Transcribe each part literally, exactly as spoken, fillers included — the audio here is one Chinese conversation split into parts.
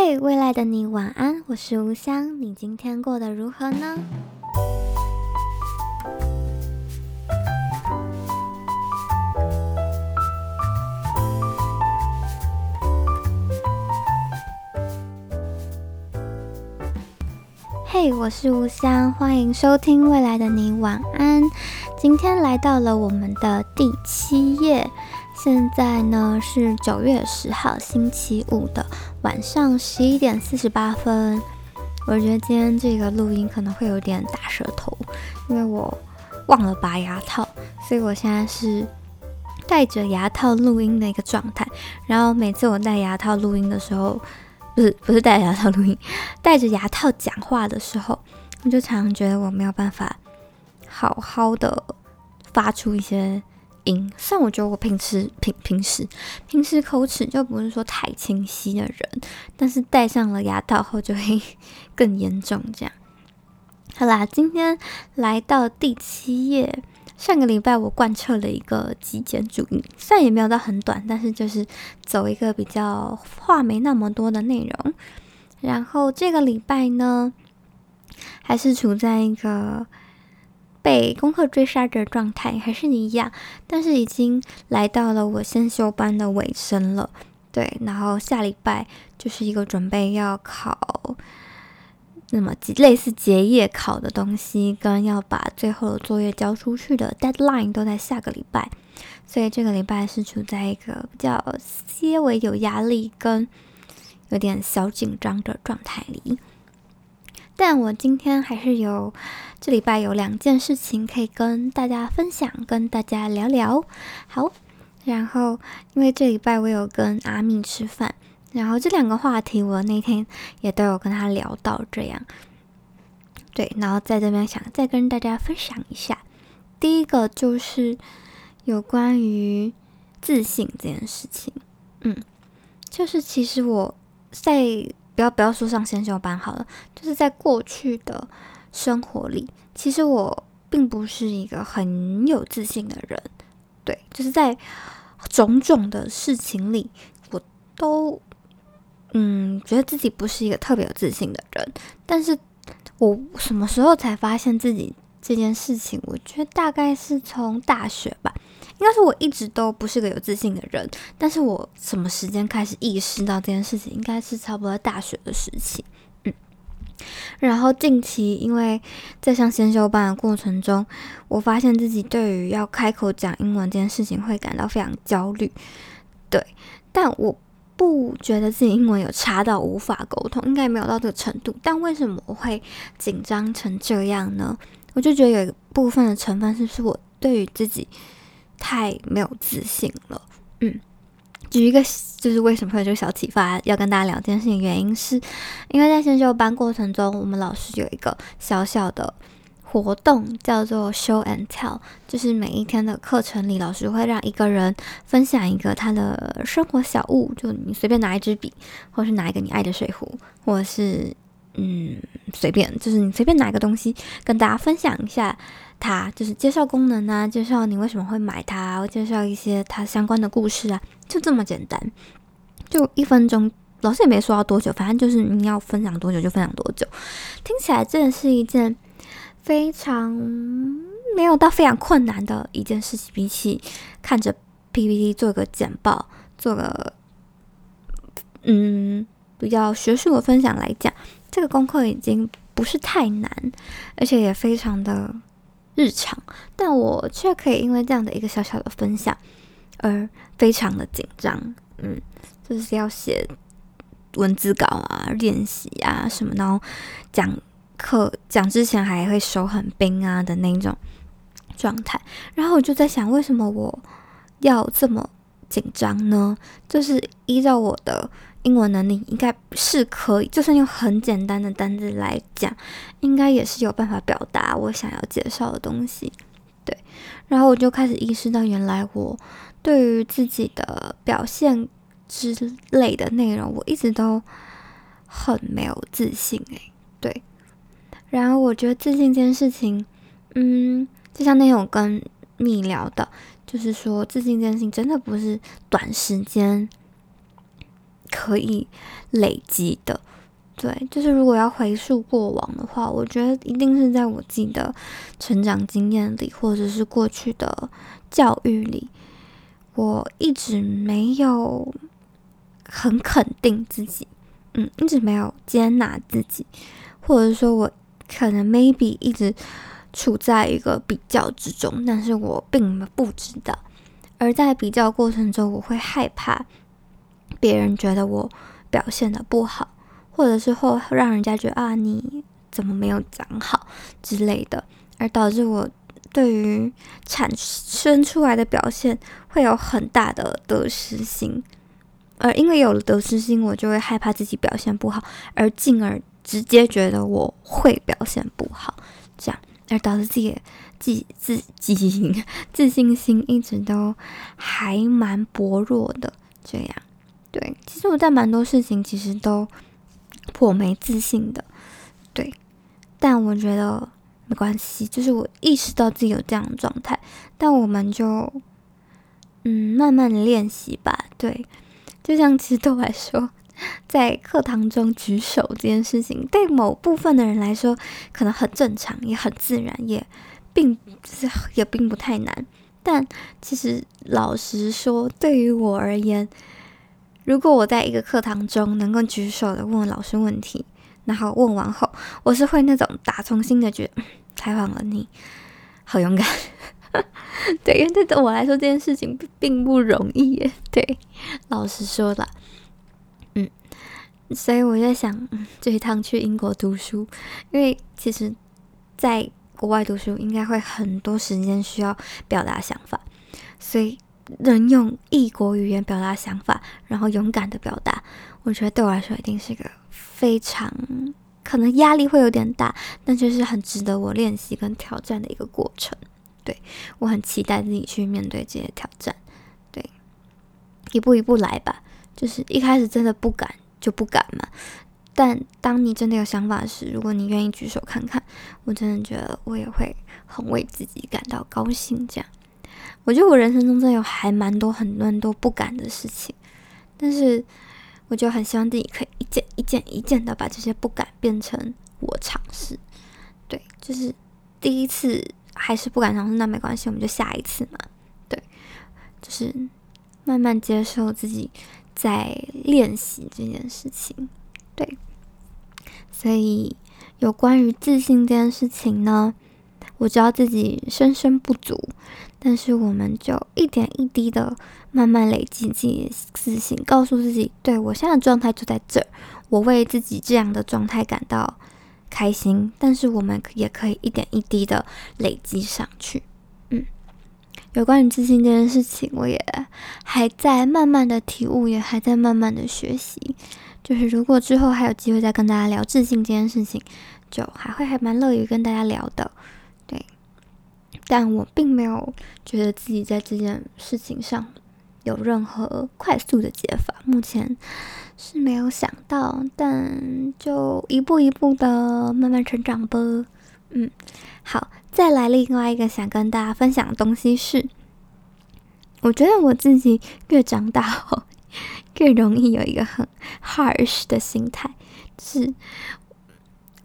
嘿，未来的你晚安，我是吴香，你今天过得如何呢？嘿、hey, 我是吴香，欢迎收听未来的你晚安。今天来到了我们的第七夜，现在呢是九月十号星期五的晚上十一点四十八分。我觉得今天这个录音可能会有点打舌头，因为我忘了拔牙套，所以我现在是戴着牙套录音的一个状态。然后每次我戴牙套录音的时候不是不是戴着牙套录音，戴着牙套讲话的时候，我就常常觉得我没有办法好好的发出一些音。虽然我觉得我平时平平时平时口齿就不是说太清晰的人，但是戴上了牙套后就会更严重。这样，好啦，今天来到第七夜。上个礼拜我贯彻了一个极简主义，虽然也没有到很短，但是就是走一个比较话没那么多的内容。然后这个礼拜呢，还是处在一个被功课追杀的状态，还是一样，但是已经来到了我先修班的尾声了。对，然后下礼拜就是一个准备要考那么类似结业考的东西，跟要把最后的作业交出去的 deadline 都在下个礼拜，所以这个礼拜是处在一个比较些微有压力跟有点小紧张的状态里。但我今天还是有这礼拜有两件事情可以跟大家分享，跟大家聊聊。好，然后因为这礼拜我有跟阿蜜吃饭，然后这两个话题我那天也都有跟他聊到这样。对，然后在这边想再跟大家分享一下。第一个就是有关于自信这件事情。嗯，就是其实我在不要不要说上先修班好了，就是在过去的生活里，其实我并不是一个很有自信的人。对，就是在种种的事情里我都嗯，觉得自己不是一个特别有自信的人。但是我什么时候才发现自己这件事情，我觉得大概是从大学吧。应该是我一直都不是个有自信的人，但是我什么时间开始意识到这件事情，应该是差不多大学的时期。嗯，然后近期因为在上先修班的过程中，我发现自己对于要开口讲英文这件事情会感到非常焦虑。对，但我不觉得自己英文有差到无法沟通，应该没有到这个程度。但为什么我会紧张成这样呢？我就觉得有一部分的成分是不是我对于自己太没有自信了。嗯，举一个就是为什么会有这个小启发要跟大家聊这件事情，原因是因为在先修班过程中，我们老师有一个小小的活动叫做 show and tell， 就是每一天的课程里，老师会让一个人分享一个他的生活小物，就你随便拿一支笔，或是拿一个你爱的水壶，或是嗯随便，就是你随便拿一个东西跟大家分享一下它，就是介绍功能啊，介绍你为什么会买它，介绍一些它相关的故事啊，就这么简单，就一分钟。老师也没说要多久，反正就是你要分享多久就分享多久。听起来真的是一件非常没有到非常困难的一件事情，比起看着 P P T 做个简报，做个嗯比较学术的分享来讲，这个功课已经不是太难，而且也非常的日常。但我却可以因为这样的一个小小的分享而非常的紧张。嗯，就是要写文字稿啊，练习啊什么，然后讲课讲之前还会手很冰啊的那种状态。然后我就在想，为什么我要这么紧张呢？就是依照我的英文能力，应该是可以，就算用很简单的单字来讲，应该也是有办法表达我想要介绍的东西。对，然后我就开始意识到，原来我对于自己的表现之类的内容，我一直都很没有自信欸。对，然后我觉得自信这件事情，嗯，就像那天我跟蜜聊的，就是说自信这件事情真的不是短时间可以累积的。对，就是如果要回溯过往的话，我觉得一定是在我自己的成长经验里，或者是过去的教育里，我一直没有很肯定自己，嗯，一直没有接纳自己，或者说我可能 maybe 一直处在一个比较之中，但是我并不知道。而在比较过程中，我会害怕别人觉得我表现得不好，或者是后让人家觉得啊你怎么没有长好之类的，而导致我对于产生出来的表现会有很大的得失心。而因为有了得失心，我就会害怕自己表现不好，而进而直接觉得我会表现不好，这样而导致自己自自自自信心一直都还蛮薄弱的。这样，对，其实我在蛮多事情其实都颇没自信的，对，但我觉得没关系，就是我意识到自己有这样的状态，但我们就嗯慢慢的练习吧。对，就像其实对我来说，在课堂中举手这件事情，对某部分的人来说可能很正常，也很自然，也并也并不太难。但其实老实说，对于我而言，如果我在一个课堂中能够举手的问老师问题，然后问完后，我是会那种打从心的觉得、嗯、采访了你好勇敢对，因为对我来说这件事情并不容易耶，对，老实说啦，嗯，所以我在想、嗯、这一趟去英国读书，因为其实在国外读书应该会很多时间需要表达想法，所以能用异国语言表达想法，然后勇敢的表达，我觉得对我来说一定是个非常可能压力会有点大，但就是很值得我练习跟挑战的一个过程。对，我很期待自己去面对这些挑战，对，一步一步来吧，就是一开始真的不敢就不敢嘛，但当你真的有想法时，如果你愿意举手看看，我真的觉得我也会很为自己感到高兴。这样我觉得我人生中真的有还蛮多很多很多不敢的事情，但是我就很希望自己可以一件一件一件的把这些不敢变成我尝试。对，就是第一次还是不敢尝试，那没关系，我们就下一次嘛。对，就是慢慢接受自己在练习这件事情。对，所以有关于自信这件事情呢，我知道自己深深不足，但是我们就一点一滴的慢慢累积自己的自信，告诉自己，对，我现在的状态就在这儿，我为自己这样的状态感到开心，但是我们也可以一点一滴的累积上去。嗯，有关于自信这件事情，我也还在慢慢的体悟，也还在慢慢的学习，就是如果之后还有机会再跟大家聊自信这件事情，就还会还蛮乐于跟大家聊的。对，但我并没有觉得自己在这件事情上有任何快速的解法，目前是没有想到，但就一步一步的慢慢成长吧。嗯，好，再来另外一个想跟大家分享的东西是，我觉得我自己越长大后越容易有一个很 harsh 的心态，是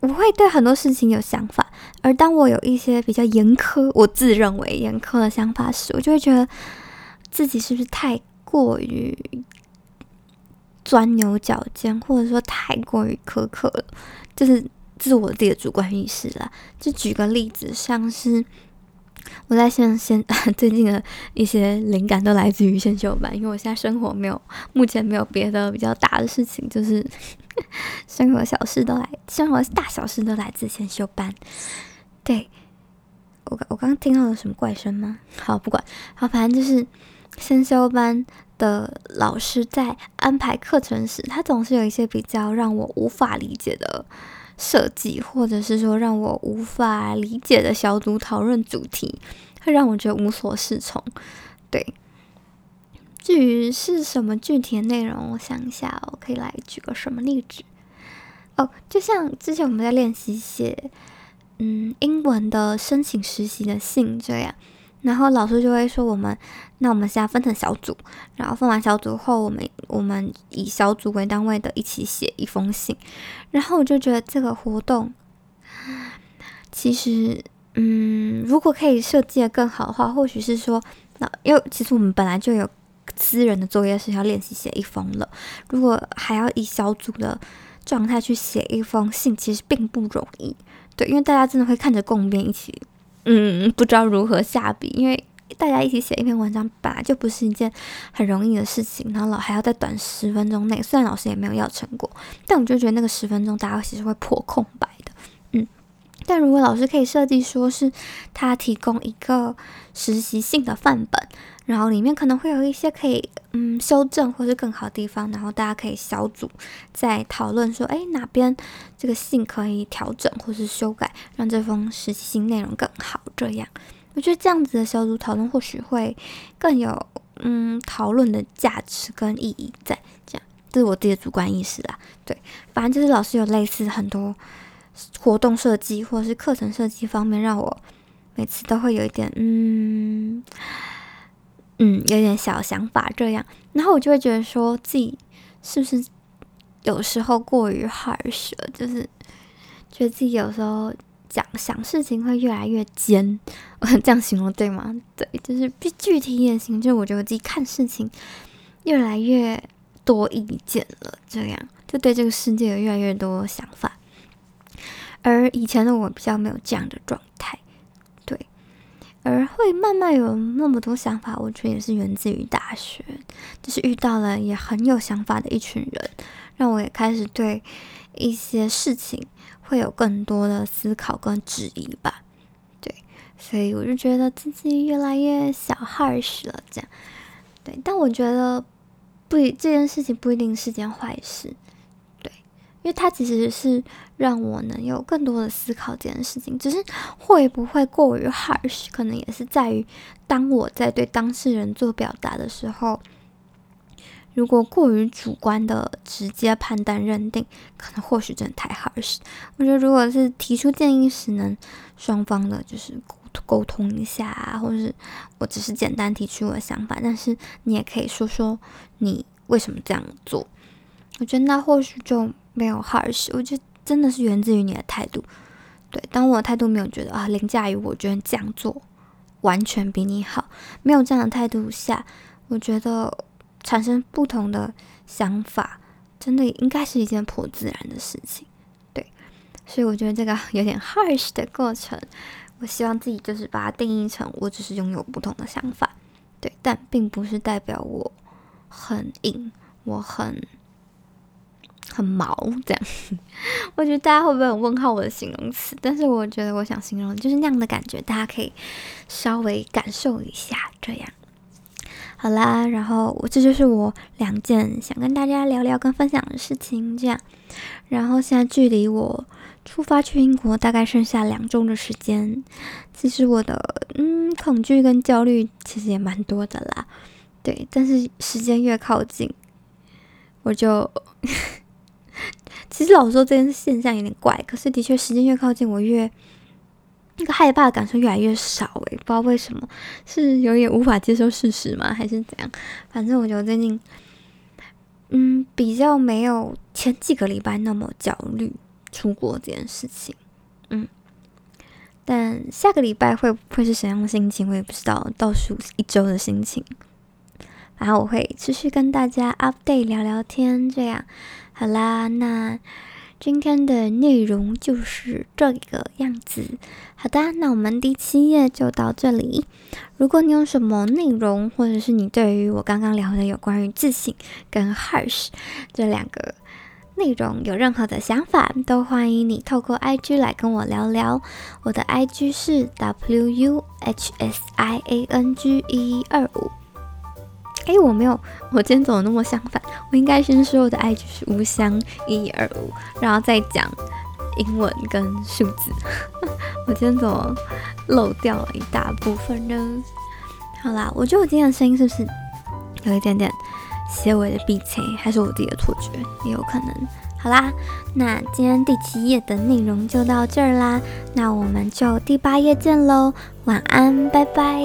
我会对很多事情有想法，而当我有一些比较严苛，我自认为严苛的想法时，我就会觉得自己是不是太过于钻牛角尖，或者说太过于苛刻了，就是这是我自己的主观意识啦。就举个例子，像是我在现现最近的一些灵感都来自于先修班，因为我现在生活没有，目前没有别的比较大的事情，就是生活小事都来，生活大小事都来自先修班。对，我我刚刚听到了什么怪声吗？好，不管，好，反正就是先修班的老师在安排课程时，他总是有一些比较让我无法理解的设计，或者是说让我无法理解的小组讨论主题，会让我觉得无所适从。对，至于是什么具体的内容，我想一下，我可以来举个什么例子哦。就像之前我们在练习写嗯英文的申请实习的信这样，然后老师就会说我们，那我们现在分成小组，然后分完小组后，我们我们以小组为单位的一起写一封信。然后我就觉得这个活动，其实嗯，如果可以设计得更好的话，或许是说，那因为其实我们本来就有私人的作业是要练习写一封了，如果还要以小组的状态去写一封信，其实并不容易。对，因为大家真的会看着共编一起。嗯，不知道如何下笔，因为大家一起写一篇文章本来就不是一件很容易的事情，然后老还要在短十分钟内，虽然老师也没有要成果，但我就觉得那个十分钟大家其实会破空白的。嗯，但如果老师可以设计说是他提供一个实习性的范本，然后里面可能会有一些可以嗯修正或是更好的地方，然后大家可以小组再讨论说，哎，哪边这个信可以调整或是修改，让这封实习信内容更好。这样，我觉得这样子的小组讨论或许会更有嗯讨论的价值跟意义在。这样，这是我自己的主观意识啦。对，反正就是老师有类似很多活动设计或是课程设计方面，让我每次都会有一点嗯。嗯，有点小想法这样，然后我就会觉得说自己是不是有时候过于 harsh， 就是觉得自己有时候讲想事情会越来越尖，我这样形容对吗？对，就是具体言行，就是我觉得我自己看事情越来越多意见了，这样就对这个世界有越来越多想法，而以前的我比较没有这样的状态。而会慢慢有那么多想法，我觉得也是源自于大学，就是遇到了也很有想法的一群人，让我也开始对一些事情会有更多的思考跟质疑吧。对，所以我就觉得自己越来越小 harsh 了，这样。对，但我觉得不，这件事情不一定是件坏事。因为它其实是让我能有更多的思考这件事情，只是会不会过于 harsh， 可能也是在于当我在对当事人做表达的时候，如果过于主观的直接判断认定，可能或许真的太 harsh。我觉得如果是提出建议时，能双方的就是沟通一下、啊，或者是我只是简单提出我的想法，但是你也可以说说你为什么这样做。我觉得那或许就没有 harsh， 我觉得真的是源自于你的态度。对，当我的态度没有觉得啊凌驾于我觉得这样做完全比你好，没有这样的态度下，我觉得产生不同的想法真的应该是一件颇自然的事情。对，所以我觉得这个有点 harsh 的过程，我希望自己就是把它定义成我只是拥有不同的想法，对，但并不是代表我很硬，我很很毛这样。我觉得大家会不会很问号我的形容词，但是我觉得我想形容就是那样的感觉，大家可以稍微感受一下这样。好啦，然后我这就是我两件想跟大家聊聊跟分享的事情这样。然后现在距离我出发去英国大概剩下两周的时间，其实我的嗯恐惧跟焦虑其实也蛮多的啦，对，但是时间越靠近我就其实老实说这件现象有点怪，可是的确时间越靠近我越那个害怕的感受越来越少、欸、不知道为什么，是有点无法接受事实吗还是怎样，反正我觉得最近嗯比较没有前几个礼拜那么焦虑出国这件事情。嗯，但下个礼拜会不会是什么样的心情我也不知道，倒数一周的心情，然后我会持续跟大家 update 聊聊天这样。好啦，那今天的内容就是这个样子。好的，那我们第七页就到这里。如果你有什么内容，或者是你对于我刚刚聊的有关于自省跟 harsh 这两个内容有任何的想法，都欢迎你透过 I G 来跟我聊聊。我的 I G 是 W U H S I A N G 一一二五。哎，我没有，我今天怎么那么相反？我应该先说我的 I G 是无香一二五，然后再讲英文跟数字。我今天怎么漏掉了一大部分呢？好啦，我觉得我今天的声音是不是有一点点些微的鼻塞，还是我自己的错觉，也有可能。好啦，那今天第七页的内容就到这儿啦，那我们就第八页见喽。晚安，拜拜。